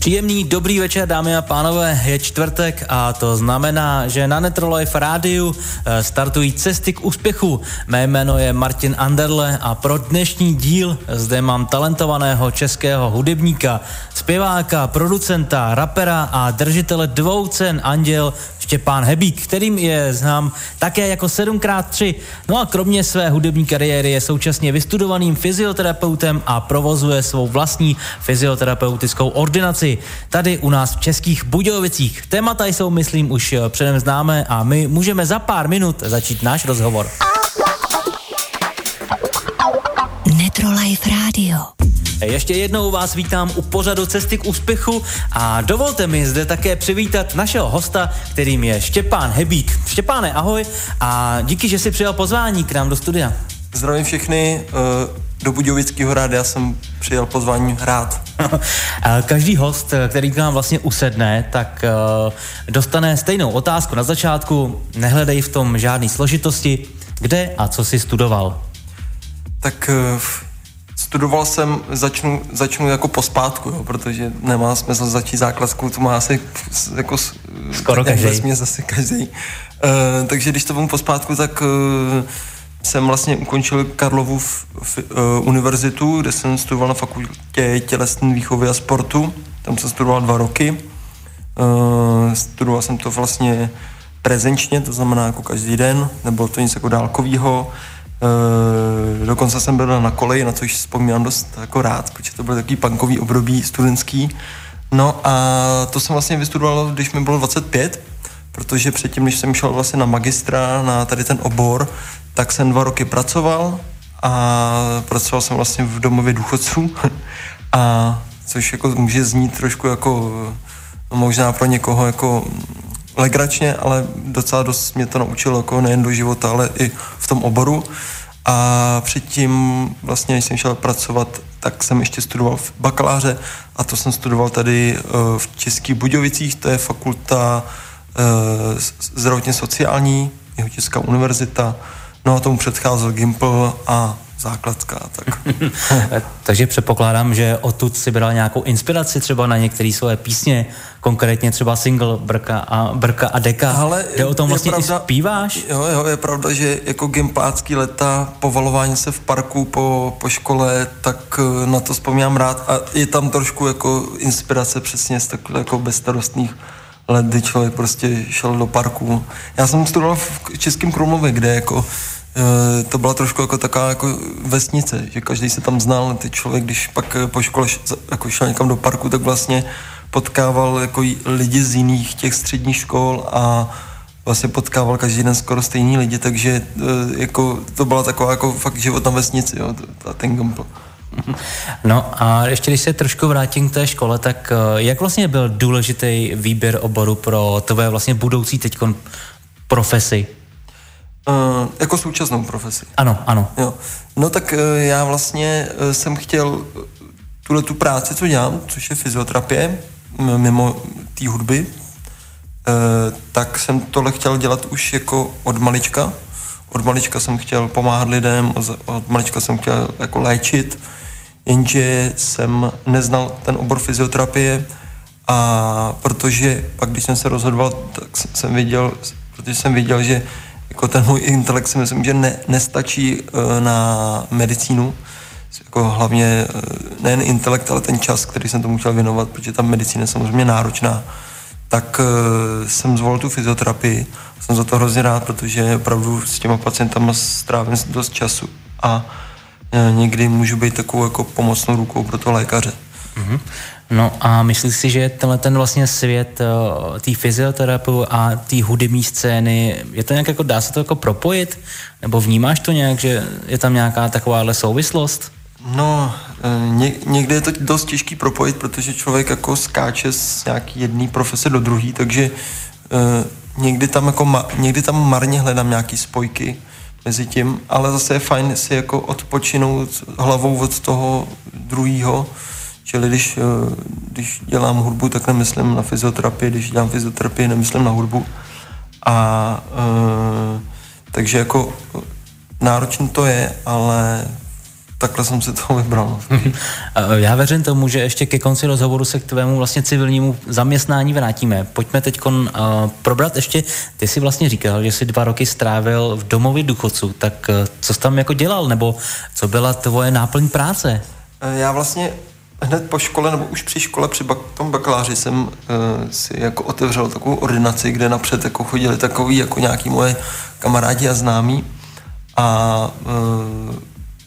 Příjemný dobrý večer, dámy a pánové, je čtvrtek a to znamená, že na Netrolife rádiu startují cesty k úspěchu. Mé jméno je Martin Anderle a pro dnešní díl zde mám talentovaného českého hudebníka, zpěváka, producenta, rapera a držitele 2 cen Anděl Štěpán Hebík, kterým je znám také jako 7x3. No a kromě své hudební kariéry je současně vystudovaným fyzioterapeutem a provozuje svou vlastní fyzioterapeutickou ordinaci tady u nás v Českých Budějovicích. Témata jsou, myslím, už předem známé a my můžeme za pár minut začít náš rozhovor. Netrolife Radio. Ještě jednou vás vítám u pořadu Cesty k úspěchu a dovolte mi zde také přivítat našeho hosta, kterým je Štěpán Hebík. Štěpáne, ahoj a díky, že jsi přijal pozvání k nám do studia. Zdravím všechny, do Budějovického rádia jsem přijal pozvání rád. Každý host, který k nám vlastně usedne, tak dostane stejnou otázku na začátku, nehledej v tom žádné složitosti, kde a co jsi studoval. Tak studoval jsem, začnu jako pospátku, jo, protože nemá smysl začít základku, to má asi jako skoro každý. Zase každý. Takže když to budu pospátku, tak jsem vlastně ukončil Karlovu univerzitu, kde jsem studoval na fakultě tělesné výchovy a sportu. Tam jsem studoval 2 roky. Studoval jsem to vlastně prezenčně, to znamená jako každý den, nebylo to nic jako dálkovýho. Dokonce jsem byl na koleji, na což vzpomínám dost jako rád, protože to byl takový punkový období studentský. No a to jsem vlastně vystudoval, když mi bylo 25, protože předtím, když jsem šel vlastně na magistra, na tady ten obor, tak jsem 2 roky pracoval a pracoval jsem vlastně v domově důchodců, a což jako může znít trošku jako možná pro někoho jako legračně, ale docela dost mě to naučilo jako nejen do života, ale i v tom oboru. A předtím vlastně, když jsem šel pracovat, tak jsem ještě studoval v bakaláře a to jsem studoval tady v Českých Budějovicích, to je fakulta zdravotně sociální, jeho Česká univerzita, no a tomu předcházel Gimpl a základka. Tak. Takže předpokládám, že odtud si bral nějakou inspiraci třeba na některé své písně, konkrétně třeba single Brka a Deka. Ale jde o tom vlastně pravda, i zpíváš? Jo, je pravda, že jako gimplácký leta, povalování se v parku po škole, tak na to vzpomínám rád a je tam trošku jako inspirace přesně z takhle jako bezstarostných let, kdy člověk prostě šel do parku. Já jsem studoval v Českém Krumlově, kde jako to byla trošku jako taková jako vesnice, že každý se tam znal, ty člověk, když pak po škole jako šel někam do parku, tak vlastně potkával jako lidi z jiných těch středních škol a vlastně potkával každý den skoro stejný lidi, takže jako to byla taková jako fakt život na vesnici, jo, ten Gimpl. No a ještě když se trošku vrátím k té škole, tak jak vlastně byl důležitý výběr oboru pro tvé vlastně budoucí teďkon profesi? Jako současnou profesi. Ano. Jo. No tak já vlastně jsem chtěl tuhle tu práci, co dělám, což je fyzioterapie, mimo té hudby, tak jsem tohle chtěl dělat už jako od malička. Od malička jsem chtěl pomáhat lidem, od malička jsem chtěl jako léčit, jenže jsem neznal ten obor fyzioterapie a protože pak, když jsem se rozhodoval, tak jsem viděl, protože jsem viděl, že jako ten můj intelekt si myslím, že nestačí na medicínu, jako hlavně nejen intelekt, ale ten čas, který jsem tomu chtěl věnovat, protože ta medicína je samozřejmě náročná, tak jsem zvolil tu fyzioterapii. Jsem za to hrozně rád, protože opravdu s těma pacientama strávím dost času a někdy můžu být takovou jako pomocnou rukou pro toho lékaře. Mm-hmm. No a myslíš si, že tenhle ten vlastně svět té fyzioterapie a té hudební scény, je to nějak jako, dá se to jako propojit? Nebo vnímáš to nějak, že je tam nějaká takováhle souvislost? No, někdy je to dost těžký propojit, protože člověk jako skáče z nějaký jedné profese do druhé, takže někdy tam marně hledám nějaký spojky mezi tím, ale zase je fajn si jako odpočinout hlavou od toho druhého. Čili když dělám hudbu, tak nemyslím na fyzioterapii, když dělám fyzioterapii, nemyslím na hudbu. A takže jako náročné to je, ale takhle jsem si to vybral. Já věřím tomu, že ještě ke konci rozhovoru se k tvému vlastně civilnímu zaměstnání vrátíme. Pojďme teď probrat ještě, ty jsi vlastně říkal, že jsi 2 roky strávil v domově důchodců, tak co jsi tam jako dělal, nebo co byla tvoje náplň práce? Já vlastně hned po škole, nebo už při škole, při tom bakaláři jsem si jako otevřel takovou ordinaci, kde napřed jako chodili takový jako nějaký moje kamarádi a známí a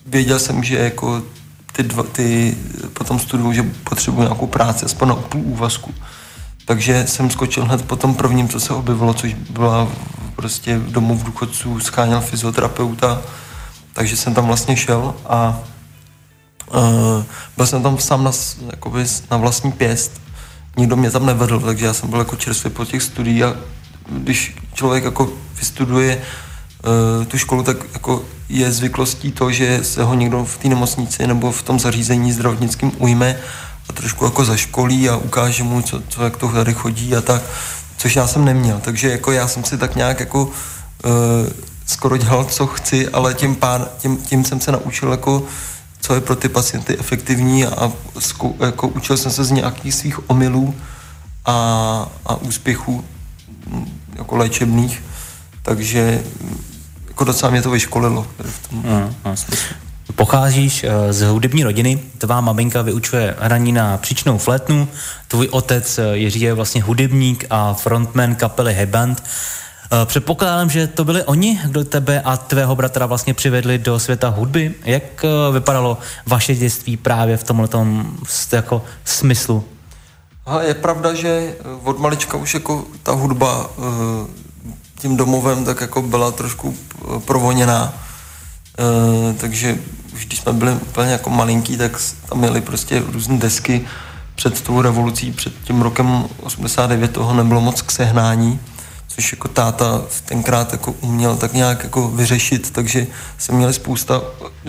věděl jsem, že jako ty potom studuju, že potřebuji nějakou práci, aspoň na půl úvazku. Takže jsem skočil hned po tom prvním, co se objevilo, což byla prostě domov důchodců, scháněl fyzioterapeuta, takže jsem tam vlastně šel a byl jsem tam sám na vlastní pěst. Nikdo mě tam nevedl, takže já jsem byl jako čerstvý po těch studiích a když člověk jako vystuduje tu školu, tak jako je zvyklostí to, že se ho někdo v té nemocnici nebo v tom zařízení zdravotnickým ujme a trošku jako zaškolí a ukáže mu, co jak to tady chodí a tak, což já jsem neměl. Takže jako já jsem si tak nějak jako skoro dělal, co chci, ale tím jsem se naučil jako co je pro ty pacienty efektivní a jako učil jsem se z nějakých svých omylů a úspěchů jako léčebných, takže jako docela mě to vyškolilo. Pocházíš z hudební rodiny, tvá maminka vyučuje hraní na příčnou flétnu, tvůj otec Jiří je vlastně hudebník a frontman kapely Heband. Předpokládám, že to byli oni, kdo tebe a tvého bratra vlastně přivedli do světa hudby. Jak vypadalo vaše dětství právě v tomhletom jako smyslu? Je pravda, že od malička už jako ta hudba tím domovem tak jako byla trošku provoněná. Takže už když jsme byli úplně jako malinký, tak tam měli prostě různé desky. Před tou revolucí, před tím rokem 89 toho nebylo moc k sehnání, což jako táta tenkrát jako uměl tak nějak jako vyřešit, takže jsme měli spousta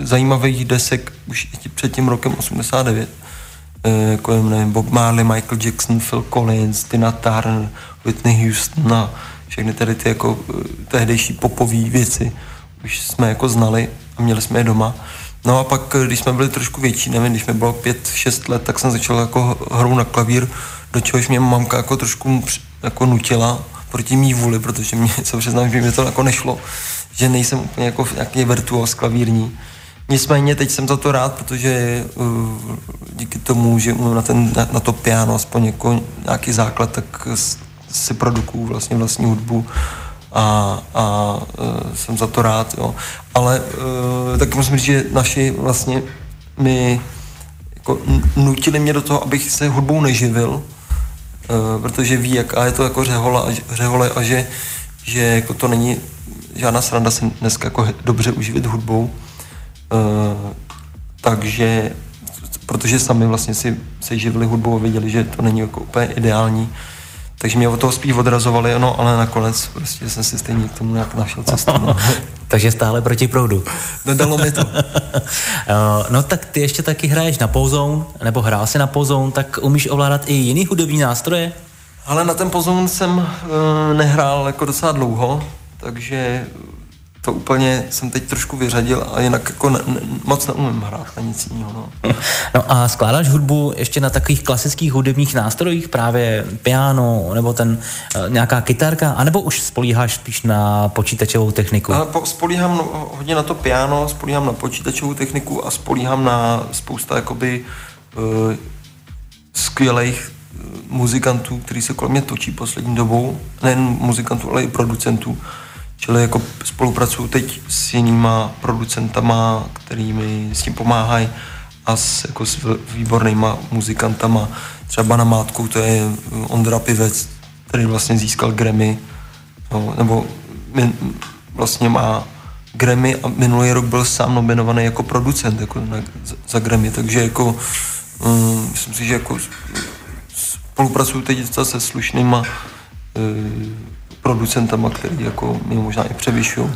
zajímavých desek už před tím rokem 89. Jako nevím, Bob Marley, Michael Jackson, Phil Collins, Tina Turner, Whitney Houston a všechny tady ty jako tehdejší popové věci už jsme jako znali a měli jsme je doma. No a pak, když jsme byli trošku větší, nevím, když mi bylo 5-6 let, tak jsem začal jako hrou na klavír, do čehož mě mamka jako trošku jako nutila, proti mý vůli, protože mě, co přiznám, že mě to jako nešlo, že nejsem úplně jako nějaký virtuos klavírní. Nicméně teď jsem za to rád, protože díky tomu, že umím na to piano aspoň jako nějaký základ, tak si produkuju vlastně vlastní hudbu a jsem za to rád, jo. Ale tak musím říct, že naši vlastně mi jako nutili mě do toho, abych se hudbou neživil, protože ví, jaká je to jako řehole a že jako to není žádná sranda se dneska jako dobře uživit hudbou. Takže, protože sami vlastně se živili hudbou a věděli, že to není jako úplně ideální. Takže mě od toho spíš odrazovali, no, ale nakonec prostě jsem si stejně k tomu nějak našel cestu. No. Takže stále proti proudu. Dodalo mi to. No tak ty ještě taky hraješ na pouzoun, nebo hrál jsi na pouzoun, tak umíš ovládat i jiný hudební nástroje? Ale na ten pouzoun jsem nehrál jako docela dlouho, takže to úplně jsem teď trošku vyřadil a jinak jako moc neumím hrát na nic jiného. No. No a skládáš hudbu ještě na takových klasických hudebních nástrojích, právě piano nebo nějaká kytárka, anebo už spolíháš spíš na počítačovou techniku? Spolíhám hodně na to piano, spolíhám na počítačovou techniku a spolíhám na spousta jakoby skvělých muzikantů, kteří se kolem mě točí poslední dobou, nejen muzikantů, ale i producentů. Čili jako spolupracuju teď s jinýma producentama, který mi s tím pomáhají a s výbornýma muzikantama. Třeba na mátku to je Ondra Pivec, který vlastně získal Grammy, no, nebo vlastně má Grammy a minulý rok byl sám nominovaný jako producent jako za Grammy, takže jako myslím si, že jako spolupracuju teď se slušnýma producentama, který jako mě možná i převyšují.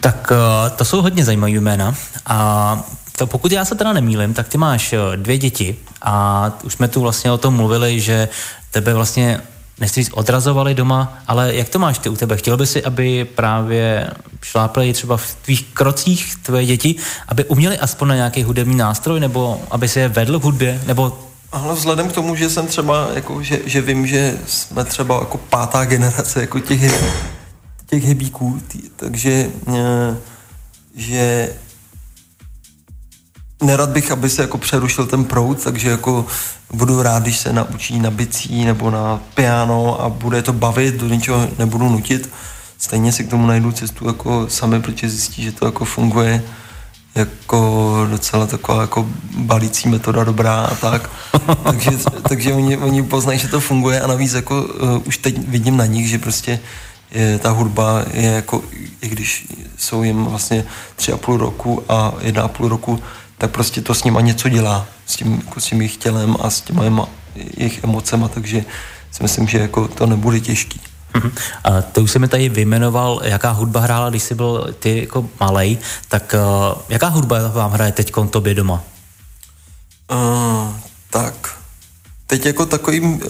Tak to jsou hodně zajímavý jména a to, pokud já se teda nemýlím, tak ty máš 2 děti a už jsme tu vlastně o tom mluvili, že tebe vlastně nechci říct, odrazovali doma, ale jak to máš ty u tebe? Chtěl by si, aby právě šlápli třeba v tvých krocích tvoje děti, aby uměli aspoň na nějaký hudební nástroj, nebo aby se je vedl k hudbě, nebo... Ale vzhledem k tomu, že jsem třeba, jako, že vím, že jsme třeba jako pátá generace jako těch Hebíků, takže že nerad bych, aby se jako přerušil ten proud, takže jako budu rád, když se naučí na bicí nebo na piano a bude to bavit, do něčeho nebudu nutit. Stejně si k tomu najdu cestu jako sami, protože zjistí, že to jako funguje jako docela taková jako balící metoda dobrá a tak. takže oni poznají, že to funguje a navíc jako už teď vidím na nich, že prostě ta hudba je jako, i když jsou jim vlastně 3,5 roku a 1,5 roku, tak prostě to s nima něco dělá, s tím jejich tělem a s těma jejich emocema, takže si myslím, že jako to nebude těžký. A to už se mi tady vyjmenoval, jaká hudba hrála, když jsi byl ty jako malej, tak jaká hudba vám hraje teďkon tobě doma? Tak, teď jako takovým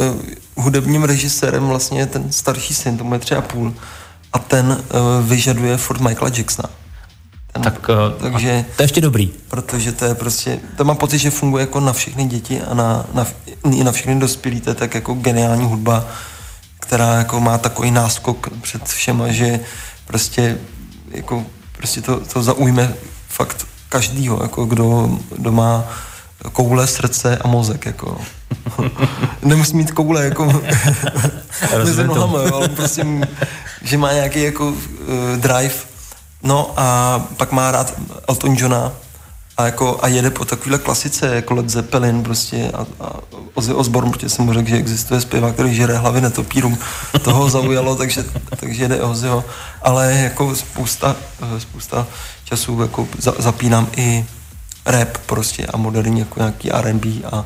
hudebním režisérem vlastně je ten starší syn, tomu je 3,5 a ten vyžaduje furt Michaela Jacksona. Takže, to je ještě dobrý. Protože to je prostě, to mám pocit, že funguje jako na všechny děti a na všechny dospělí, to je tak jako geniální hudba, která jako má takový náskok před všema, že prostě, jako, prostě to zaujme fakt každýho, jako kdo má koule, srdce a mozek, jako. Nemusí mít koule, jako mezi nohama, ale prostě, že má nějaký jako drive. No a pak má rád Elton Johna a, jako, a jede po takovýhle klasice, jako Led Zeppelin prostě a Ozzy Osbourne, protože jsem mu řekl, že existuje zpěvák, který žere hlavy netopírům. Toho zaujalo, takže jede Ozzyho. Ale jako spousta časů jako zapínám i rap prostě a moderní jako nějaký R&B a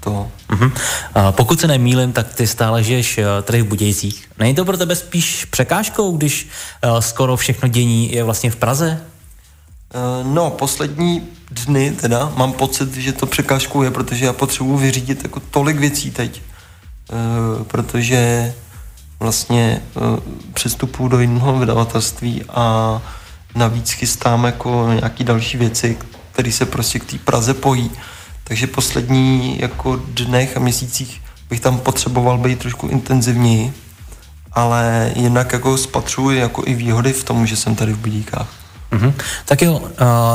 to. Uh-huh. A pokud se nemýlím, tak ty stále žiješ tady v Budějcích. Není to pro tebe spíš překážkou, když skoro všechno dění je vlastně v Praze? No, poslední dny teda mám pocit, že to překážkou je, protože já potřebuji vyřídit jako tolik věcí teď, protože vlastně přestupuji do jiného vydavatelství a navíc chystám jako nějaký další věci, které se prostě k té Praze pojí. Takže poslední jako dnech a měsících bych tam potřeboval být trošku intenzivněji, ale jinak jako spatřuji jako i výhody v tom, že jsem tady v Budíkách. Mm-hmm. Tak jo,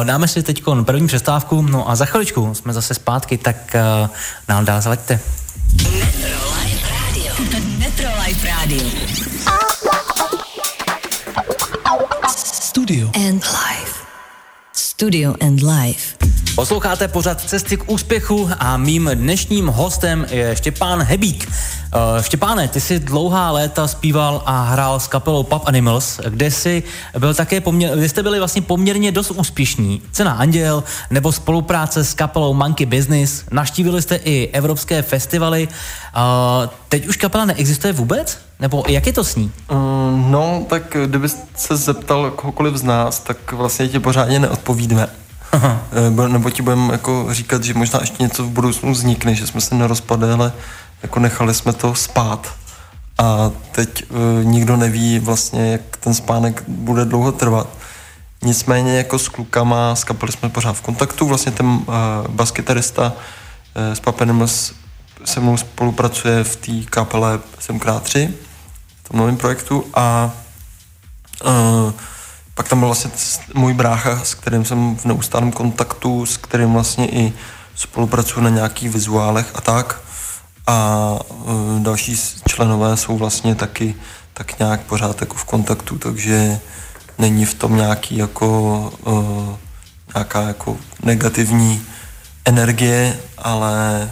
dáme si teď první přestávku, no a za chviličku jsme zase zpátky, tak nám dál zaleďte. Netrolife Radio. Netrolife Radio. Studio and Life. Studio and Life. Posloucháte pořad Cesty k úspěchu a mým dnešním hostem je Štěpán Hebík. Štěpáne, ty jsi dlouhá léta zpíval a hrál s kapelou Pub Animals, kde jste byli vlastně poměrně dost úspěšní. Cena Anděl nebo spolupráce s kapelou Monkey Business, navštívili jste i evropské festivaly. Teď už kapela neexistuje vůbec? Nebo jak je to s ní? No, tak kdyby se zeptal kohokoliv z nás, tak vlastně tě pořádně neodpovídme. Aha. Nebo ti budeme jako říkat, že možná ještě něco v budoucnu vznikne, že jsme se nerozpadli, ale jako nechali jsme to spát. A teď nikdo neví vlastně, jak ten spánek bude dlouho trvat. Nicméně jako s klukama, s kapely jsme pořád v kontaktu. Vlastně ten baskytarista s Papenem se mnou spolupracuje v té kapele 7x3, v tom novém projektu a pak tam byl vlastně můj brácha, s kterým jsem v neustálém kontaktu, s kterým vlastně i spolupracuju na nějakých vizuálech a tak. A další členové jsou vlastně taky tak nějak pořád jako v kontaktu, takže není v tom nějaká jako negativní energie, ale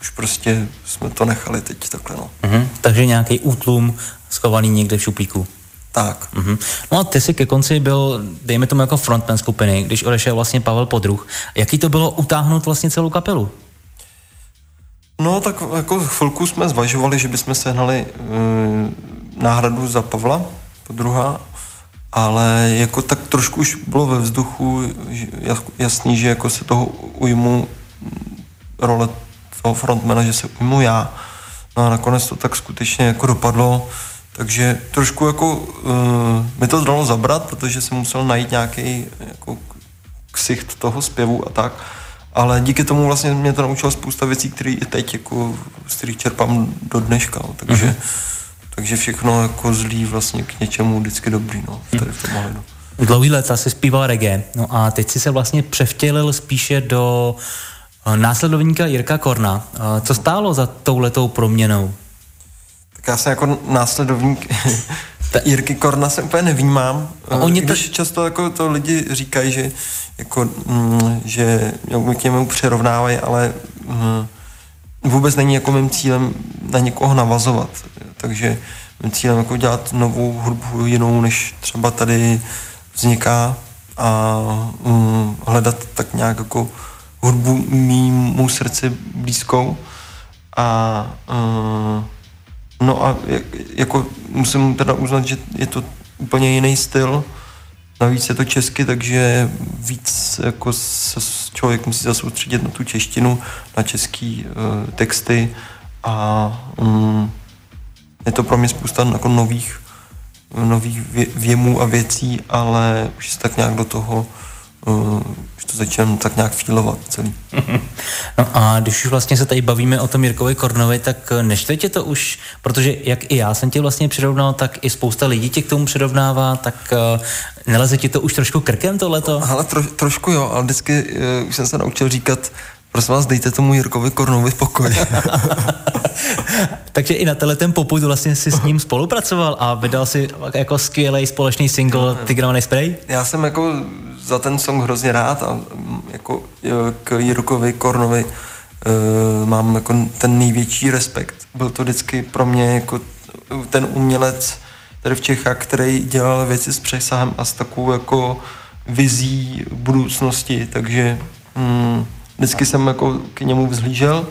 už prostě jsme to nechali teď takhle. No. Mhm, takže nějaký útlum schovaný někde v šuplíku. Tak. Mm-hmm. No a ty jsi ke konci byl, dejme tomu jako frontman skupiny, když odešel vlastně Pavel Podruh. Jaký to bylo utáhnout vlastně celou kapelu? No tak jako chvilku jsme zvažovali, že bychom sehnali náhradu za Pavla Podruha, ale jako tak trošku už bylo ve vzduchu jasný, že jako se toho ujmu role toho frontmana, že se ujmu já. No a nakonec to tak skutečně jako dopadlo, takže trošku jako mi to dalo zabrat, protože jsem musel najít nějaký jako ksicht toho zpěvu a tak, ale díky tomu vlastně mě to naučilo spousta věcí, které i teď jako z kterých čerpám do dneška, takže takže všechno jako zlý vlastně k něčemu vždycky dobrý, no, tady v tomhle. No. Dlouhý léta jsi zpíval reggae, no a teď si se vlastně převtělil spíše do následovníka Jirka Korna. Co stálo za touhletou proměnou? Tak já jsem jako následovník Jirky Korna se úplně nevnímám. Když často jako to lidi říkají, že jako, že k němu přirovnávají, ale vůbec není jako mým cílem na někoho navazovat. Takže mým cílem jako dělat novou hudbu jinou, než třeba tady vzniká, a hledat tak nějak jako hudbu mýmu srdci blízkou. A no a jako musím teda uznat, že je to úplně jiný styl, navíc je to česky, takže víc jako se člověk musí zasoustředit na tu češtinu, na český texty, a je to pro mě spousta jako nových věmů a věcí, ale už se tak nějak do toho už to začínám tak nějak fílovat celý. No a když už vlastně se tady bavíme o tom Jirkovi Kornovi, tak neštve tě to už, protože jak i já jsem tě vlastně přirovnal, tak i spousta lidí tě k tomu přirovnává, tak neleze ti to už trošku krkem tohleto? Hele, trošku jo, ale vždycky už jsem se naučil říkat, prosím vás, dejte tomu Jirkovi Kornovi v pokoji. Takže i na tenhle ten popud vlastně si s ním spolupracoval a vydal si jako skvělej společný single Tigrovaný spray? Já jsem jako za ten song hrozně rád a jako k Jirkovi Kornovi mám jako ten největší respekt. Byl to vždycky pro mě jako ten umělec tady v Čechách, který dělal věci s přesahem a s takovou jako vizí budoucnosti, takže vždycky jsem jako k němu vzhlížel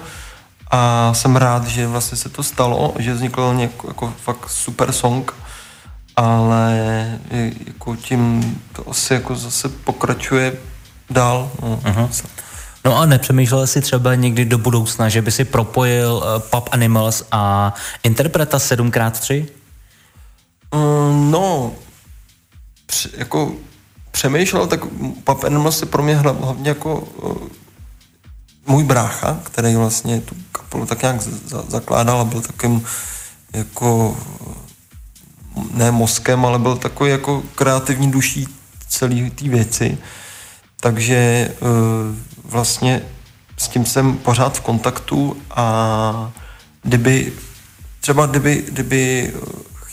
a jsem rád, že vlastně se to stalo, že vznikl nějaký jako fakt super song, ale jako tím to asi jako zase pokračuje dál. No a nepřemýšlel jsi třeba někdy do budoucna, že by si propojil Pub Animals a interpreta 7x3? No, jako přemýšlel, tak Pub Animals je pro mě hlavně jako můj brácha, který vlastně tu kapelu tak nějak zakládal a byl takým jako ne mozkem, ale byl takový jako kreativní duší celý té věci. Takže vlastně s tím jsem pořád v kontaktu a kdyby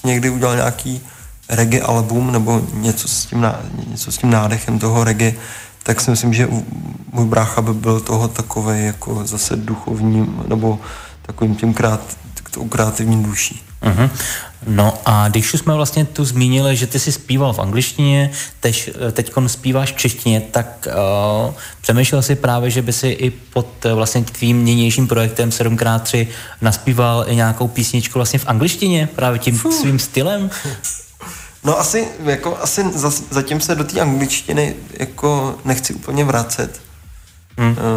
někdy udělal nějaký reggae album nebo něco s tím nádechem toho reggae, tak si myslím, že můj brácha by byl toho takovej jako zase duchovním, nebo takovým tím kreativním duší. Uh-huh. No a když už jsme vlastně tu zmínili, že ty jsi zpíval v angličtině, teďkon zpíváš v češtině, tak přemýšlel jsi právě, že by si i pod vlastně tvým nynějším projektem 7x3 naspíval i nějakou písničku vlastně v angličtině, právě tím svým stylem? No asi zatím se do té angličtiny jako nechci úplně vracet.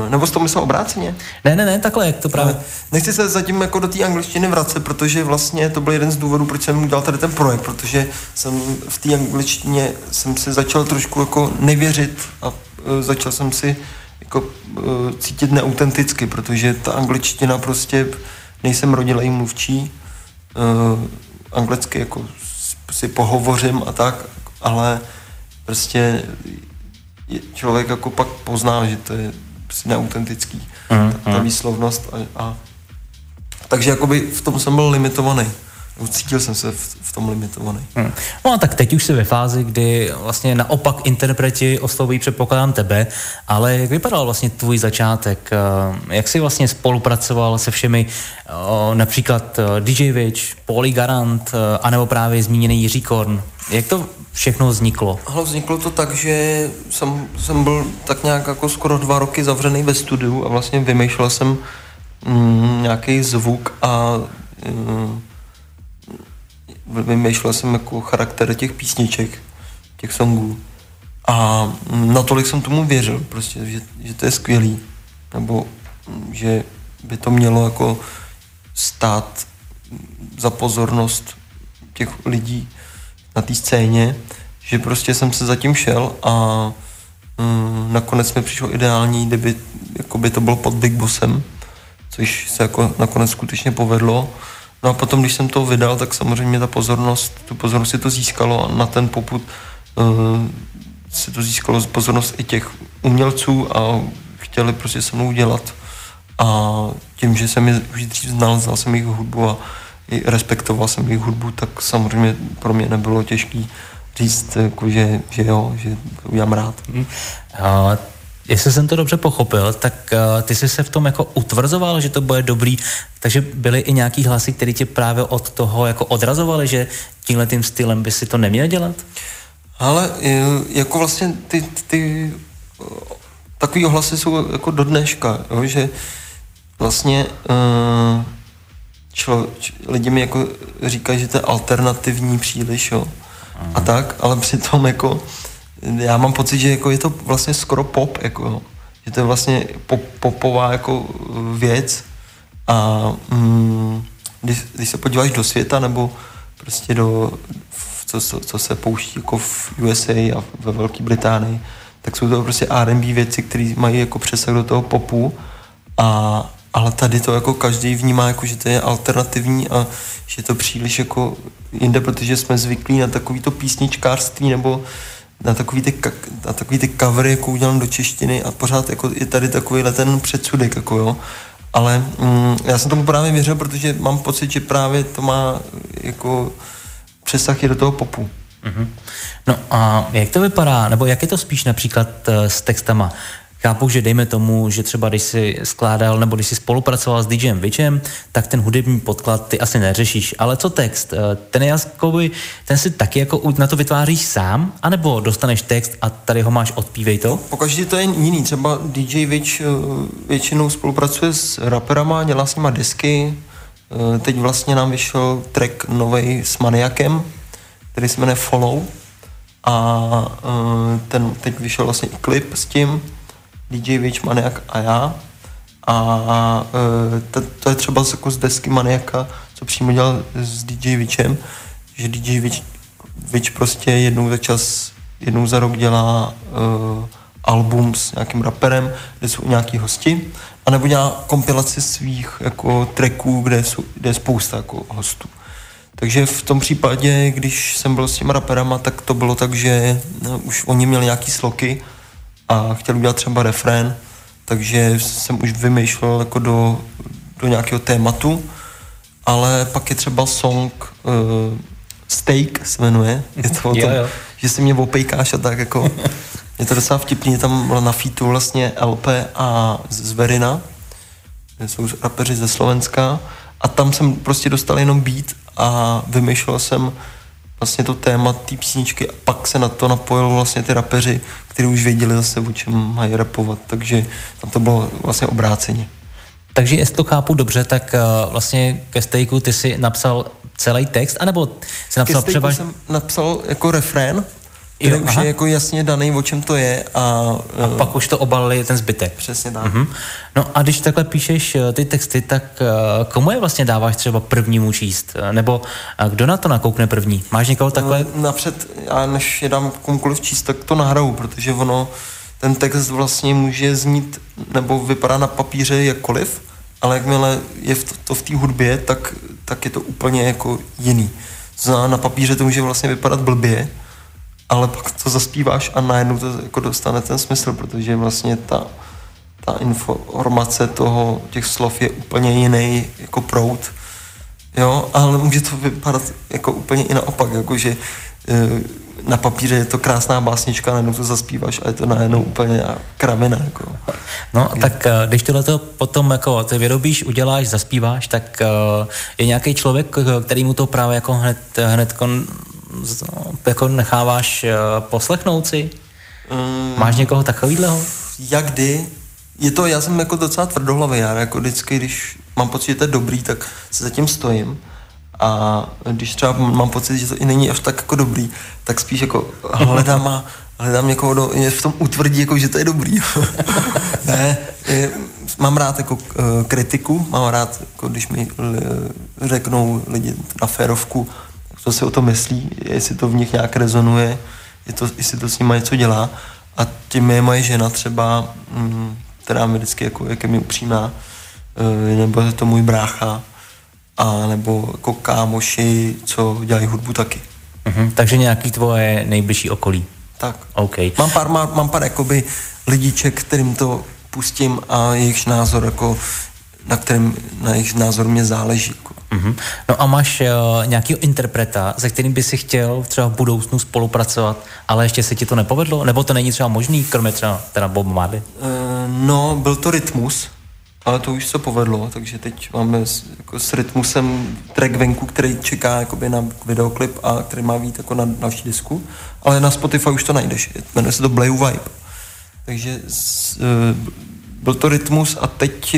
Nebo jsi to myslel obráceně? Ne, takhle, jak to právě. No, nechci se zatím jako do té angličtiny vracet, protože vlastně to byl jeden z důvodů, proč jsem udělal tady ten projekt, protože jsem v té angličtině jsem si začal trošku jako nevěřit a začal jsem si jako cítit neautenticky, protože ta angličtina prostě, nejsem rodilej mluvčí, anglicky jako si pohovořím a tak, ale prostě člověk jako pak pozná, že to je prostě neautentický, ta výslovnost a takže jakoby v tom jsem byl limitovaný. Cítil jsem se v tom limitovaný. No a tak teď už jsi ve fázi, kdy vlastně naopak interpreti oslovují, předpokládám, tebe, ale jak vypadal vlastně tvůj začátek? Jak jsi vlastně spolupracoval se všemi, například DJ Wich, Pauli Garant, anebo právě zmíněný Jiří Korn? Jak to všechno vzniklo? Vzniklo to tak, že jsem byl tak nějak jako skoro 2 roky zavřený ve studiu a vlastně vymýšlel jsem nějaký zvuk a vymýšlel jsem jako charakter těch písniček, těch songů. A natolik jsem tomu věřil, prostě, že to je skvělý, nebo že by to mělo jako stát za pozornost těch lidí na té scéně, že prostě jsem se zatím šel a nakonec mi přišlo ideální, kdyby jakoby to bylo pod Big Bossem, což se jako nakonec skutečně povedlo. No a potom, když jsem to vydal, tak samozřejmě tu pozornost si to získalo a na ten popud si to získalo pozornost i těch umělců a chtěli prostě se mnou dělat. A tím, že jsem je už dřív znal jsem jejich hudbu a i respektoval jsem jejich hudbu, tak samozřejmě pro mě nebylo těžký říct, jako, že jo, že to udělám rád. Jestli jsem to dobře pochopil, tak ty jsi se v tom jako utvrzoval, že to bude dobrý, takže byly i nějaký hlasy, které tě právě od toho jako odrazovaly, že tímhletým stylem by si to neměl dělat? Ale jako vlastně ty takový ohlasy jsou jako do dneška, jo, že vlastně lidi mi jako říkají, že to je alternativní příliš, jo, a tak, ale přitom jako já mám pocit, že jako je to vlastně skoro pop, jako, že to je vlastně popová jako věc a když se podíváš do světa nebo prostě do co se pouští jako v USA a ve Velké Británii, tak jsou to prostě R&B věci, které mají jako přesah do toho popu, ale tady to jako každý vnímá, jako, že to je alternativní a že to příliš jako jinde, protože jsme zvyklí na takovýto písničkářství nebo na takový ty covery, jako udělám do češtiny a pořád jako je tady takovýhle ten předsudek, jako jo. Ale já jsem tomu právě věřil, protože mám pocit, že právě to má jako přesah i do toho popu. Mm-hmm. No a jak to vypadá, nebo jak je to spíš například s textama? Chápu, že dejme tomu, že třeba když jsi skládal nebo když jsi spolupracoval s DJem Wichem, tak ten hudební podklad ty asi neřešíš. Ale co text? Ten si taky jako na to vytváříš sám? A nebo dostaneš text a tady ho máš, odpívej to? Pokaždé to je jiný. Třeba DJ Wich většinou spolupracuje s raperama, dělá s nima desky. Teď vlastně nám vyšel track novej s Maniakem, který se jmenuje Follow. A ten teď vyšel vlastně i klip s tím. DJ Wich, Maniak a já. A to je třeba jako z desky Maniaka, co přímo dělal s DJ Wichem, že DJ Wich prostě jednou za rok dělá album s nějakým raperem, kde jsou nějaký hosti, anebo dělá kompilaci svých jako tracků, kde je spousta jako hostů. Takže v tom případě, když jsem byl s těma raperama, tak to bylo tak, že už oni měli nějaký sloky a chtěl udělat třeba refrén, takže jsem už vymýšlel jako do nějakého tématu, ale pak je třeba song Steak se jmenuje, je to o tom, že si mě opejkáš a tak jako, je to docela vtipný, je tam na featu vlastně LP a Zverina, jsou rapeři ze Slovenska a tam jsem prostě dostal jenom beat a vymýšlel jsem vlastně to téma té písničky a pak se na to napojil vlastně ty rapeři, kteří už věděli zase, o čem mají rapovat, takže tam to bylo vlastně obráceně. Takže jestli to chápu dobře, tak vlastně ke Stejku ty si napsal celý text, anebo si napsal třeba... Ke Stejku jsem napsal jako refrén, který už je jako jasně daný, o čem to je a pak už to obalili ten zbytek. Přesně tak. Mm-hmm. No a když takhle píšeš ty texty, tak komu je vlastně dáváš třeba prvnímu číst? Nebo kdo na to nakoukne první? Máš někoho takhle? Napřed, já než je dám komukoliv číst, tak to nahraju, protože ten text vlastně může znít nebo vypadá na papíře jakkoliv, ale jakmile je to v té hudbě, tak je to úplně jako jiný. Znamená, na papíře to může vlastně vypadat blbě, ale pak to zaspíváš a najednou to jako dostane ten smysl, protože vlastně ta informace těch slov je úplně jiný jako proud, jo, ale může to vypadat jako úplně i naopak, jakože na papíře je to krásná básnička, najednou to zaspíváš a je to najednou úplně kravina, jako. No, tak když tohleto potom jako ty vyrobíš, uděláš, zaspíváš, tak je nějaký člověk, který mu to právě jako hned necháváš poslechnout si? Máš někoho takovýhleho? Jak kdy? Já jsem jako docela tvrdohlavý, já jako vždycky, když mám pocit, že to je dobrý, tak se za tím stojím A když třeba mám pocit, že to i není až tak jako dobrý, tak spíš jako hledám někoho, kdo v tom utvrdí, jako, že to je dobrý. Ne, mám rád jako kritiku, mám rád, jako, když mi řeknou lidi na férovku, co si o to myslí, jestli to v nich nějak rezonuje, jestli to s nima něco dělá. A tím je moje žena třeba, která mi vždycky jako, jak je mi upřímná, nebo je to můj brácha, a nebo jako kámoši, co dělají hudbu taky. Mhm, takže nějaký tvoje nejbližší okolí. Tak. Okay. Mám pár jakoby lidiček, kterým to pustím a jejichž názor jako, na jejich názor mě záleží. Mm-hmm. No a máš nějakýho interpreta, se kterým by si chtěl třeba v budoucnu spolupracovat, ale ještě se ti to nepovedlo? Nebo to není třeba možný, kromě třeba Bob Marley? No, byl to Rytmus, ale to už se povedlo, takže teď máme s Rytmusem track venku, který čeká jakoby na videoklip a který má být jako na další disku, ale na Spotify už to najdeš, jmenuje se to Blue Vibe. Takže byl to Rytmus a teď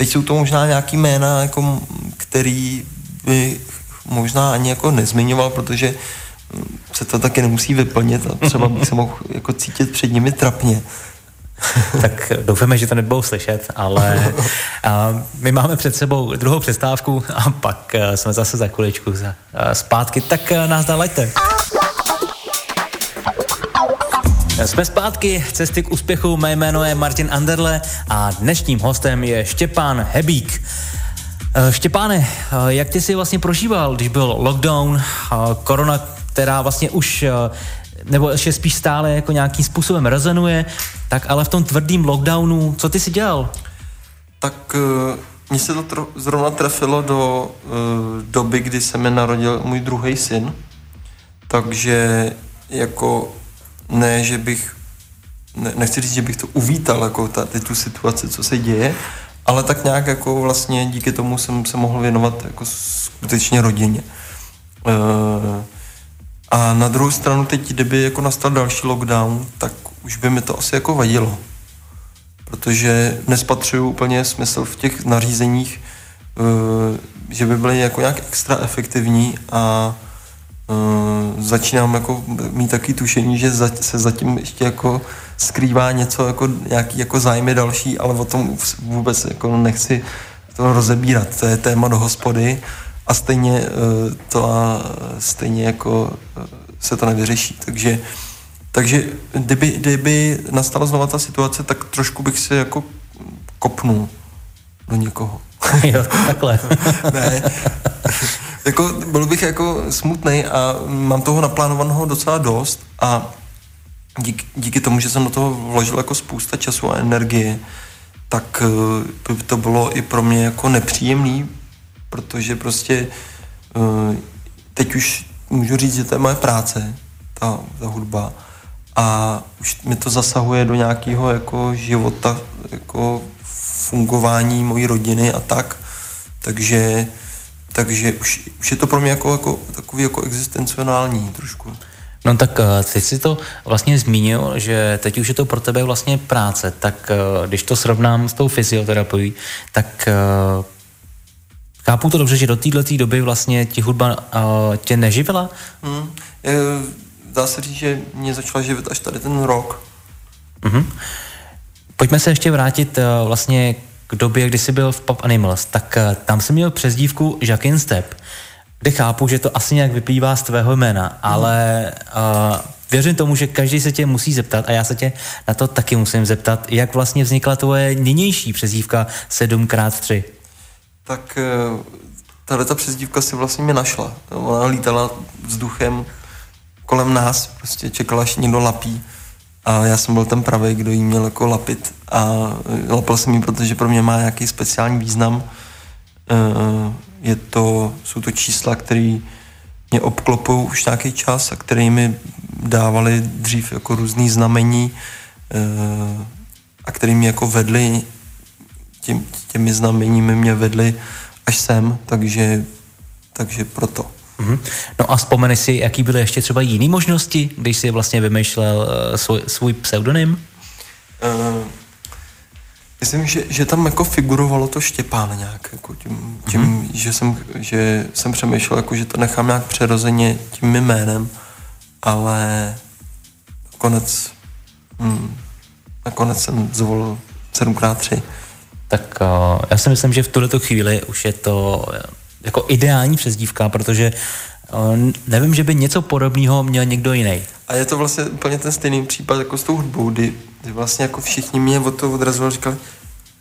jsou to možná nějaký jména, jako, který by možná ani jako nezmiňoval, protože se to taky nemusí vyplnit a třeba bych se mohl jako cítit před nimi trapně. Tak doufáme, že to nebudou slyšet, ale my máme před sebou druhou přestávku a pak jsme zase za chviličku zpátky, tak nás dálejte. Jsme zpátky, cesty k úspěchu, mé jméno je Martin Anderle a dnešním hostem je Štěpán Hebík. Štěpáne, jak ty jsi vlastně prožíval, když byl lockdown, korona, která vlastně už, nebo ještě spíš stále jako nějakým způsobem rezonuje, tak ale v tom tvrdým lockdownu, co ty jsi dělal? Tak mně se to zrovna trefilo do doby, kdy se mi narodil můj druhý syn, takže jako ne, že bych, nechci říct, že bych to uvítal, jako tu situaci, co se děje, ale tak nějak jako vlastně díky tomu jsem se mohl věnovat jako skutečně rodině. A na druhou stranu teď, kdyby jako nastal další lockdown, tak už by mi to asi jako vadilo. Protože nespatřuju úplně smysl v těch nařízeních, že by byly jako nějak extra efektivní a začínám jako mít taky tušení, že se zatím ještě jako skrývá něco, jako nějaký jako zájmy další, ale o tom vůbec jako nechci to rozebírat. To je téma do hospody a stejně jako se to nevyřeší. Takže kdyby nastala znova ta situace, tak trošku bych se jako kopnul do někoho. Jo, takhle. Ne. Jako, byl bych jako smutnej a mám toho naplánovaného docela dost a díky tomu, že jsem do toho vložil jako spousta času a energie, tak by to bylo i pro mě jako nepříjemný, protože prostě teď už můžu říct, že to je moje práce, ta hudba a už mi to zasahuje do nějakého jako života, jako fungování mojí rodiny a tak, takže už je to pro mě jako takový jako existenciální trošku. No tak ty jsi to vlastně zmínil, že teď už je to pro tebe vlastně práce, tak když to srovnám s tou fyzioterapií, tak chápu to dobře, že do této doby vlastně ti hudba tě neživila? Dá se říct, že mě začala živit až tady ten rok. Mm-hmm. Pojďme se ještě vrátit vlastně k době, kdy jsi byl v Pub Animals, tak tam jsem měl přezdívku Jacquin Step, kde chápu, že to asi nějak vyplývá z tvého jména, ale věřím tomu, že každý se tě musí zeptat a já se tě na to taky musím zeptat, jak vlastně vznikla tvoje nynější přezdívka 7x3. Tak tato přezdívka si vlastně mě našla. Ona lítala vzduchem kolem nás, prostě čekala, až někdo lapí. A já jsem byl ten pravej, kdo jí měl jako lapit a lapil jsem jí, protože pro mě má nějaký speciální význam. Jsou to čísla, které mě obklopují už nějaký čas a které mi dávaly dřív jako různý znamení a které mě jako vedly, těmi znameními mě vedly až sem, takže proto. Mm-hmm. No a vzpomeneš si, jaký byly ještě třeba jiné možnosti, když jsi vlastně vymýšlel svůj pseudonym? Myslím, že tam jako figurovalo to Štěpán nějak, jako tím mm-hmm. že jsem přemýšlel, jako, že to nechám nějak přirozeně tím mým jménem, ale nakonec jsem zvolil 7x3. Tak já si myslím, že v tuhleto chvíli už je to jako ideální přezdívka, protože nevím, že by něco podobného měl někdo jiný. A je to vlastně úplně ten stejný případ jako s tou hudbou, kdy vlastně jako všichni mě od toho odrazovali, říkali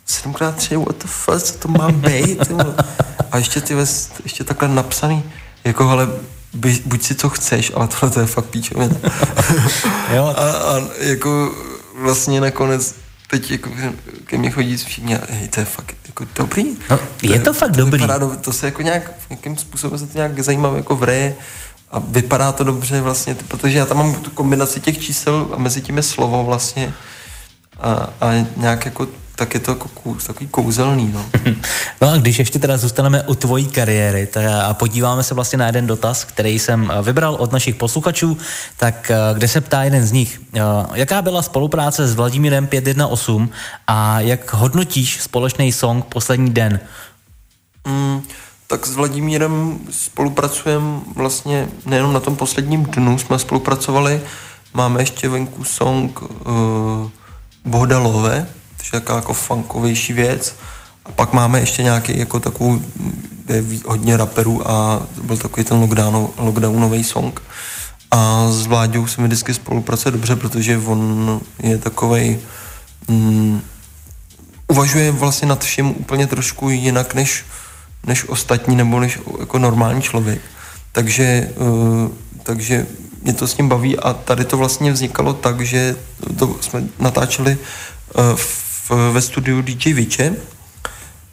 7x3, what the fuck, co to má být? A ještě takhle napsaný, jako ale buď si co chceš, ale tohle to je fakt píčovina. a jako vlastně nakonec teď jako ke mně chodí všichni a hej, to je fakt jako dobrý. No, je to fakt dobrý. To se jako nějak, nějakým způsobem se to nějak zajímavé jako vreje a vypadá to dobře vlastně, protože já tam mám tu kombinaci těch čísel a mezi tím je slovo vlastně a nějak jako tak je to jako takový kouzelný, no. No a když ještě teda zůstaneme u tvojí kariéry a podíváme se vlastně na jeden dotaz, který jsem vybral od našich posluchačů, tak kde se ptá jeden z nich, jaká byla spolupráce s Vladimírem 518 a jak hodnotíš společný song Poslední den? Tak s Vladimírem spolupracujeme vlastně nejenom na tom posledním dnu, jsme spolupracovali, máme ještě venku song Bohdalové, což je taková jako funkovější věc. A pak máme ještě nějaký jako takovou, je hodně raperů a byl takový ten lockdownový song. A s Vláďou se mi vždycky spolupracuje dobře, protože on je takovej, uvažuje vlastně nad vším úplně trošku jinak než ostatní nebo než jako normální člověk. Takže mě to s ním baví a tady to vlastně vznikalo tak, že to jsme natáčeli ve studiu DJ Wiche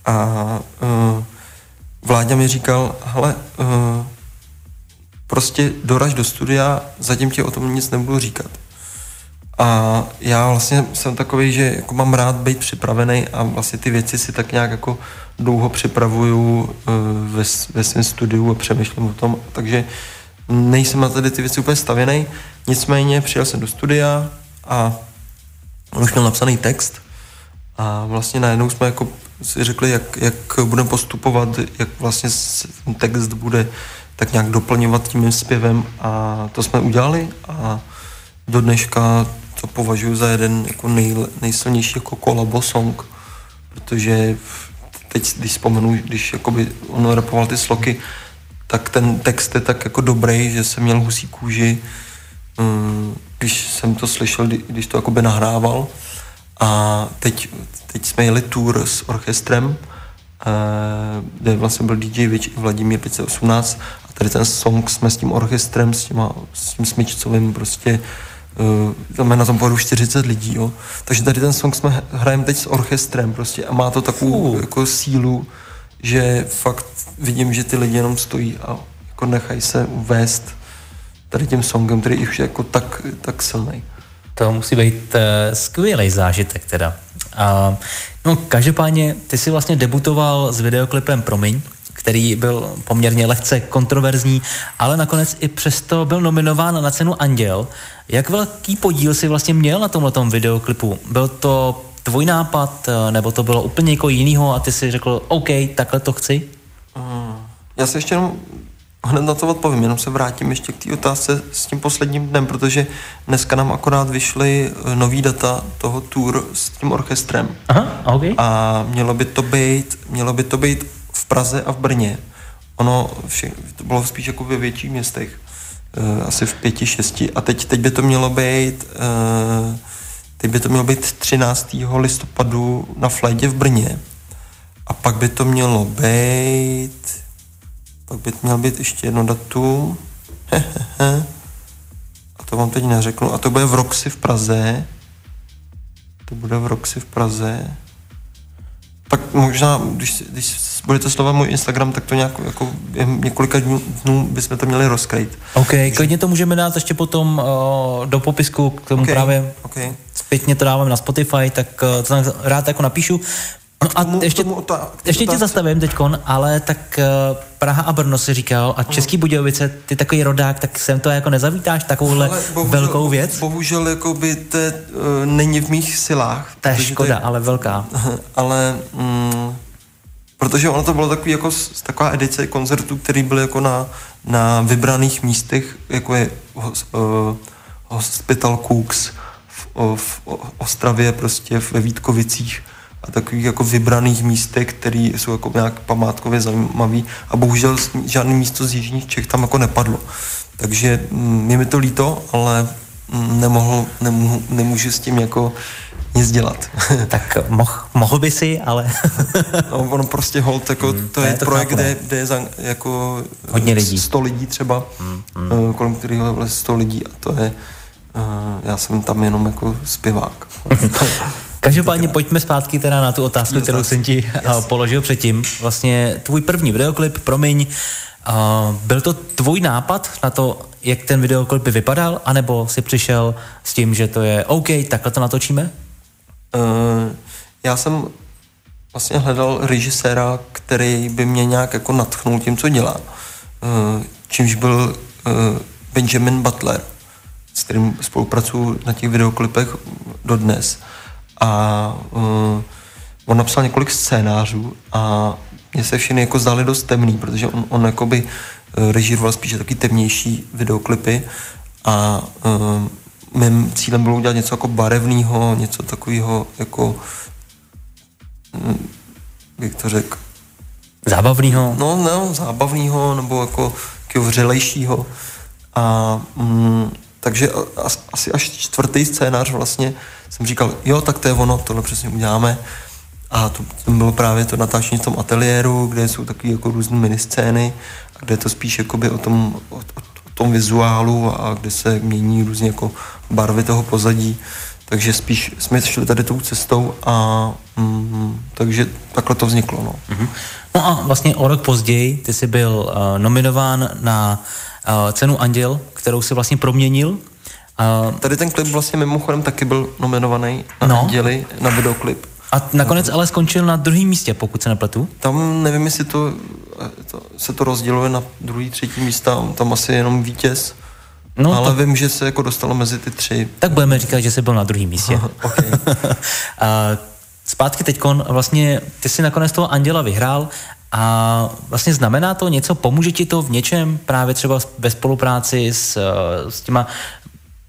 a Vláďa mi říkal, hele, prostě doraž do studia, zatím ti o tom nic nebudu říkat. A já vlastně jsem takový, že jako mám rád být připravený a vlastně ty věci si tak nějak jako dlouho připravuju ve svém studiu a přemýšlím o tom, takže nejsem na tady ty věci úplně stavěnej, nicméně přijel jsem do studia a on už měl napsaný text a vlastně najednou jsme jako si řekli, jak budeme postupovat, jak vlastně ten text bude tak nějak doplňovat tím zpěvem a to jsme udělali a do dneška to považuji za jeden jako nejsilnější jako kolabo song, protože teď, když vzpomenu, když on rapoval ty sloky, tak ten text je tak jako dobrý, že jsem měl husí kůži, když jsem to slyšel, když to jakoby nahrával. A teď jsme jeli tour s orchestrem, kde vlastně byl DJ Wich i Vladimír 518 a tady ten song jsme s tím orchestrem, s tím smyčcovým prostě, znamená na tom pohodu 40 lidí, jo. Takže tady ten song jsme hrajeme teď s orchestrem prostě a má to takovou jako sílu, že fakt vidím, že ty lidi jenom stojí a jako nechají se vést tady tím songem, který už je jako tak silný. To musí být skvělý zážitek teda. No každopádně, ty jsi vlastně debutoval s videoklipem Promiň, který byl poměrně lehce kontroverzní, ale nakonec i přesto byl nominován na cenu Anděl. Jak velký podíl jsi vlastně měl na tomhletom videoklipu? Byl to tvůj nápad, nebo to bylo úplně jako jinýho a ty jsi řekl, OK, takhle to chci? Já se ještě jenom hned na to odpovím, jenom se vrátím ještě k té otázce s tím posledním dnem, protože dneska nám akorát vyšly nový data toho tour s tím orchestrem. Aha, okay. A mělo by to být v Praze a v Brně. Ono to bylo spíš jako ve větších městech, asi v 5, 6 a teď by to mělo být 13. listopadu na Flédě v Brně. A pak by to mělo být ještě jedno datum. A to vám teď neřeknu. A to bude v Roxy v Praze. Tak možná, když budete sledovat můj Instagram, tak to nějak jako několika dnů bychom to měli rozkrýt. OK, klidně to můžeme dát ještě potom do popisku k tomu právě. Okay. Zpětně to dávám na Spotify, tak to rád jako napíšu. No a ještě tě zastavím teďkon, ale tak Praha a Brno si říkal a Český Budějovice, ty takový rodák, tak sem to jako nezavítáš takovouhle velkou věc? Bohužel jako by to není v mých silách. To je škoda, ale velká. Ale protože ono to bylo takový jako taková edice koncertů, který byl jako na vybraných místech, jako je Hospital Cooks v Ostravě, prostě ve Vítkovicích a takových jako vybraných místech, které jsou jako nějak památkově zajímavé a bohužel žádné místo z jižních Čech tam jako nepadlo. Takže je mi to líto, ale nemůžu s tím jako nic dělat. Tak mohl by si, ale... No, ono prostě hold, jako to je projekt, kde je jako hodně lidí. 100 lidí třeba, kolem kterého je 100 lidí a to je... já jsem tam jenom jako zpěvák. Každopádně pojďme zpátky teda na tu otázku, kterou jsem ti položil předtím. Vlastně tvůj první videoklip, promiň, byl to tvůj nápad na to, jak ten videoklip by vypadal, anebo si přišel s tím, že to je OK, takhle to natočíme? Já jsem vlastně hledal režiséra, který by mě nějak jako nadchnul tím, co dělá. Čímž byl Benjamin Butler, s kterým spolupracuju na těch videoklipech dodnes. A on napsal několik scénářů a mně se všechny jako zdály dost temný, protože on jakoby režíroval spíše taky temnější videoklipy a mým cílem bylo udělat něco jako barevného, něco takového jako, jak to řekl? Zábavného? No, zábavného nebo jako vřelejšího. A takže asi až čtvrtý scénář vlastně jsem říkal, jo, tak to je ono, tohle přesně uděláme. A to bylo právě to natáčení v tom ateliéru, kde jsou takové jako různé miniscény, a kde je to spíš jakoby o tom vizuálu a kde se mění různě jako barvy toho pozadí. Takže spíš jsme šli tady tou cestou a takže takhle to vzniklo. No. No a vlastně o rok později ty jsi byl nominován na cenu Anděl, kterou si vlastně proměnil. Tady ten klip vlastně mimochodem taky byl nominovaný na Anděli, na videoklip. A nakonec ale skončil na druhém místě, pokud se nepletu. Tam nevím, jestli se to rozděluje na druhý, třetí místa, tam asi jenom vítěz. No, ale vím, že se jako dostalo mezi ty tři. Tak budeme říkat, že jsi byl na druhém místě. Okay. A zpátky teďkon, vlastně ty jsi nakonec toho Anděla vyhrál a vlastně znamená to něco, pomůže ti to v něčem právě třeba ve spolupráci s těma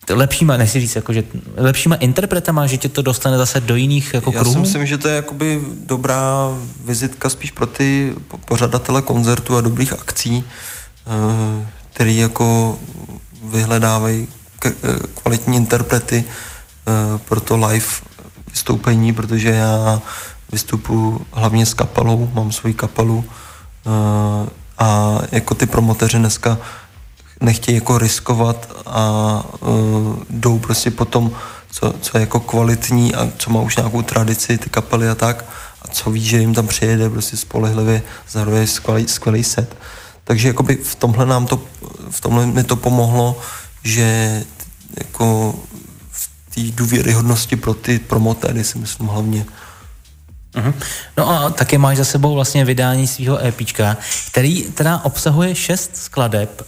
lepšíma, nechci říct, jakože lepšíma interpretama, že tě to dostane zase do jiných jako kruhů? Já si myslím, že to je jakoby dobrá vizitka spíš pro ty pořadatele koncertů a dobrých akcí, který jako vyhledávají kvalitní interprety pro to live vystoupení, protože já vystupuji hlavně s kapelou, mám svoji kapelu a jako ty promoteři dneska nechtějí jako riskovat a jdou prostě po tom, co je jako kvalitní a co má už nějakou tradici, ty kapely a tak, a co ví, že jim tam přijede, prostě spolehlivě zahraje skvělý set. Takže jakoby v tomhle mi to pomohlo, že jako v té důvěryhodnosti pro ty promotéry si myslím hlavně. No a taky máš za sebou vlastně vydání svého EPčka, který teda obsahuje 6 skladeb.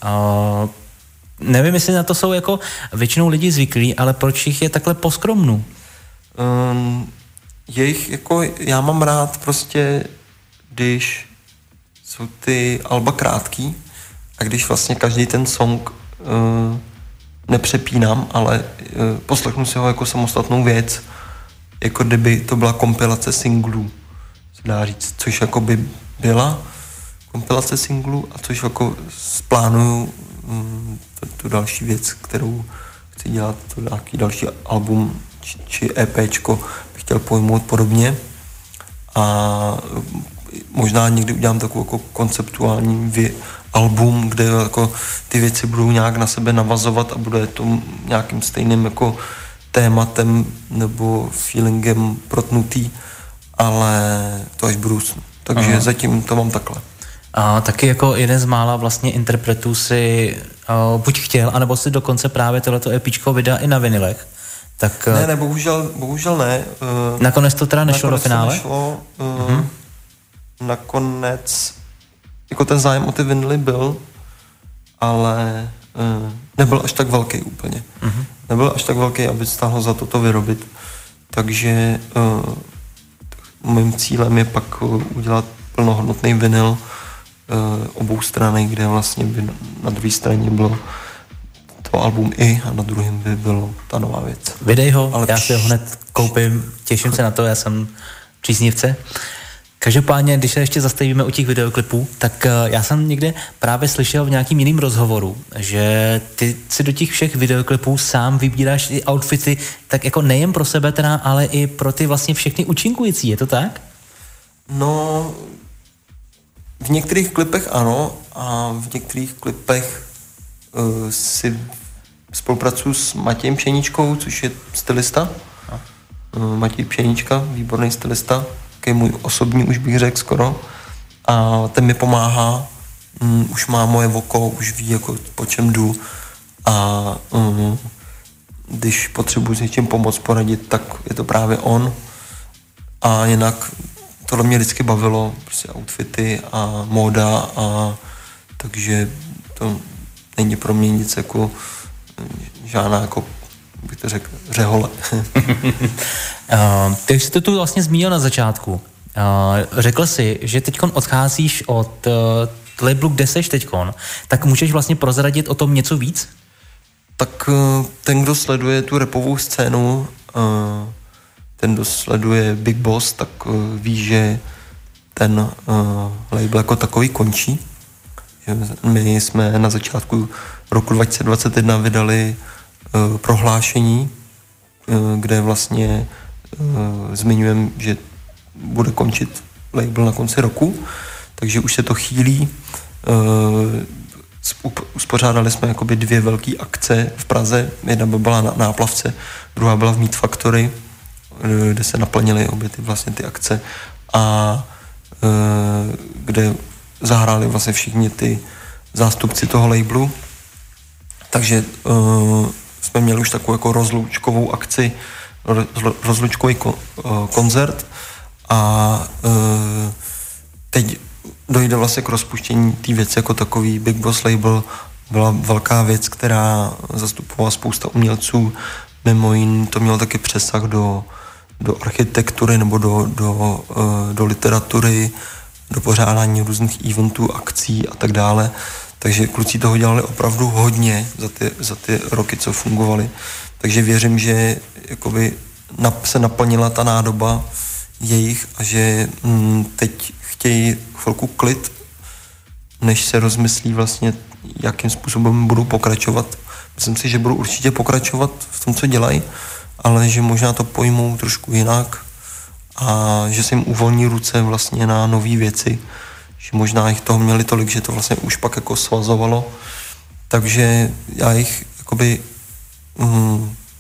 Nevím, jestli na to jsou jako většinou lidi zvyklí, ale proč jich je takhle poskromnu? Jejich jako, já mám rád prostě, když jsou ty alba krátký a když vlastně každý ten song nepřepínám, ale poslechnu si ho jako samostatnou věc, jako kdyby to byla kompilace singlů, se dá říct, což jako by byla kompilace singlů a což jako splánuju tu další věc, kterou chci dělat, to nějaký další album či EPčko bych chtěl pojmout podobně a možná někdy udělám takovou jako konceptuální album, kde jako ty věci budou nějak na sebe navazovat a bude to nějakým stejným jako tématem nebo feelingem protnutý, ale to až v budoucnu. Takže zatím to mám takhle. A taky jako jeden z mála vlastně interpretů si buď chtěl, anebo si dokonce právě tohleto EPčko vydá i na vinilech. Tak, ne, bohužel ne. Nakonec to teda nešlo do finále? Nakonec to nešlo. Nakonec jako ten zájem o ty vinily byl, ale nebyl až tak velký úplně. Mm-hmm. Nebyl až tak velký, aby stáhlo za to vyrobit. Takže mým cílem je pak udělat plnohodnotný vinyl obou strany, kde vlastně by na druhé straně bylo to album I a na druhém by bylo ta nová věc. Vydej ho, ale já si ho hned koupím, těším se na to, já jsem příznivce. Každopádně, když se ještě zastavíme u těch videoklipů, tak já jsem někde právě slyšel v nějakým jiným rozhovoru, že ty si do těch všech videoklipů sám vybíráš i outfity, tak jako nejen pro sebe teda, ale i pro ty vlastně všechny účinkující, je to tak? No, v některých klipech ano a v některých klipech si spolupracuji s Matějem Pšeníčkou, což je stylista. Matěj Pšeníčka, výborný stylista, který je můj osobní, už bych řekl skoro. A ten mi pomáhá, už má moje oko, už ví, jako, po čem jdu. A když potřebuji s něčím pomoct, poradit, tak je to právě on. A jinak tohle mě vždycky bavilo, prostě outfity a móda, a takže to není pro mě nic jako žádná, jako bych to řekl, řehole. Ty už jsi to tu vlastně zmínil na začátku. Řekl jsi, že teďkon odcházíš od labelu, kde seš teďkon, tak můžeš vlastně prozradit o tom něco víc? Tak ten, kdo sleduje tu rapovou scénu, ten, kdo sleduje Big Boss, tak ví, že ten label jako takový končí. My jsme na začátku roku 2021 vydali prohlášení, kde vlastně zmiňujeme, že bude končit label na konci roku, takže už se to chýlí. Uspořádali jsme jakoby dvě velké akce v Praze, jedna byla na Náplavce, druhá byla v Meat Factory, kde se naplnily obě ty, vlastně ty akce a kde zahráli vlastně všichni ty zástupci toho labelu. Takže jsme měli už takovou jako rozlučkovou akci, rozlučkový koncert a teď dojde vlastně k rozpuštění té věci jako takový. Big Boss label byla velká věc, která zastupovala spousta umělců, mimo jiné to mělo taky přesah do architektury nebo do literatury, do pořádání různých eventů, akcí a tak dále. Takže kluci toho dělali opravdu hodně za ty roky, co fungovali. Takže věřím, že jakoby se naplnila ta nádoba jejich a že teď chtějí chvilku klid, než se rozmyslí vlastně, jakým způsobem budou pokračovat. Myslím si, že budou určitě pokračovat v tom, co dělají, ale že možná to pojmou trošku jinak a že se jim uvolní ruce vlastně na nové věci, že možná jich toho měli tolik, že to vlastně už pak jako svazovalo. Takže já jich jakoby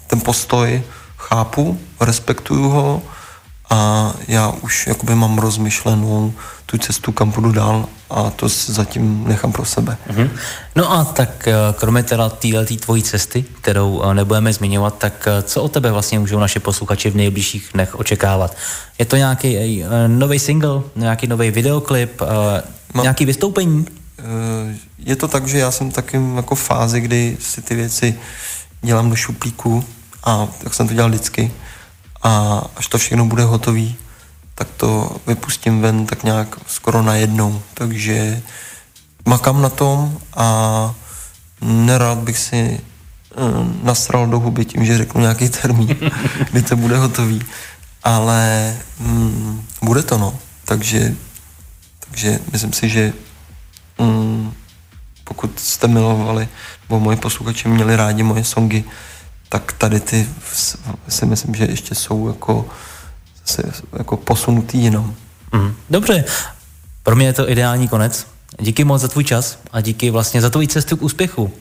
ten postoj chápu, respektuju ho a já už jakoby mám rozmyšlenou tu cestu, kam půjdu dál a to zatím nechám pro sebe. Mm-hmm. No a tak kromě teda téhletý tvojí cesty, kterou nebudeme zmiňovat, tak co o tebe vlastně můžou naše posluchači v nejbližších dnech očekávat? Je to nějaký nový single, nějaký nový videoklip, nějaký vystoupení? Je to tak, že já jsem v takovém jako fázi, kdy si ty věci dělám do šuplíku a tak jsem to dělal vždycky a až to všechno bude hotový, tak to vypustím ven tak nějak skoro najednou. Takže makám na tom a nerad bych si nasral do huby tím, že řeknu nějaký termín, kdy to bude hotový. Ale bude to, no. Takže myslím si, že pokud jste milovali, nebo moji posluchači měli rádi moje songy, tak tady ty si myslím, že ještě jsou jako posunutý jenom. Dobře, pro mě je to ideální konec. Díky moc za tvůj čas a díky vlastně za tvůj cestu k úspěchu.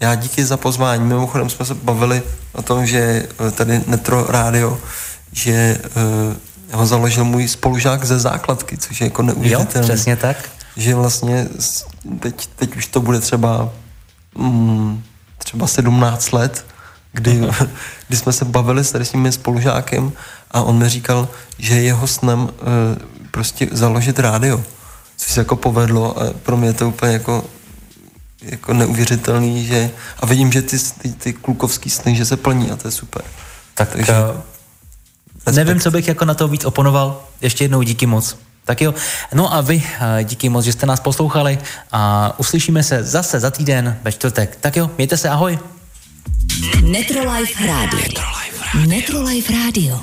Já díky za pozvání. Mimochodem jsme se bavili o tom, že tady Netro Rádio, že ho založil můj spolužák ze základky, což je jako neuvěřitelné. Jo, přesně tak. Že vlastně teď už to bude třeba 17 let, kdy jsme se bavili tady s mým spolužákem a on mi říkal, že jeho snem prostě založit rádio. což se jako povedlo a pro mě to úplně jako neuvěřitelný, že a vidím, že ty klukovský sny, že se plní a to je super. Takže nevím, co bych jako na to víc oponoval. Ještě jednou díky moc. Tak jo, no a vy díky moc, že jste nás poslouchali a uslyšíme se zase za týden ve čtvrtek. Tak jo, mějte se, ahoj. Netrolife Radio. Netrolife Radio.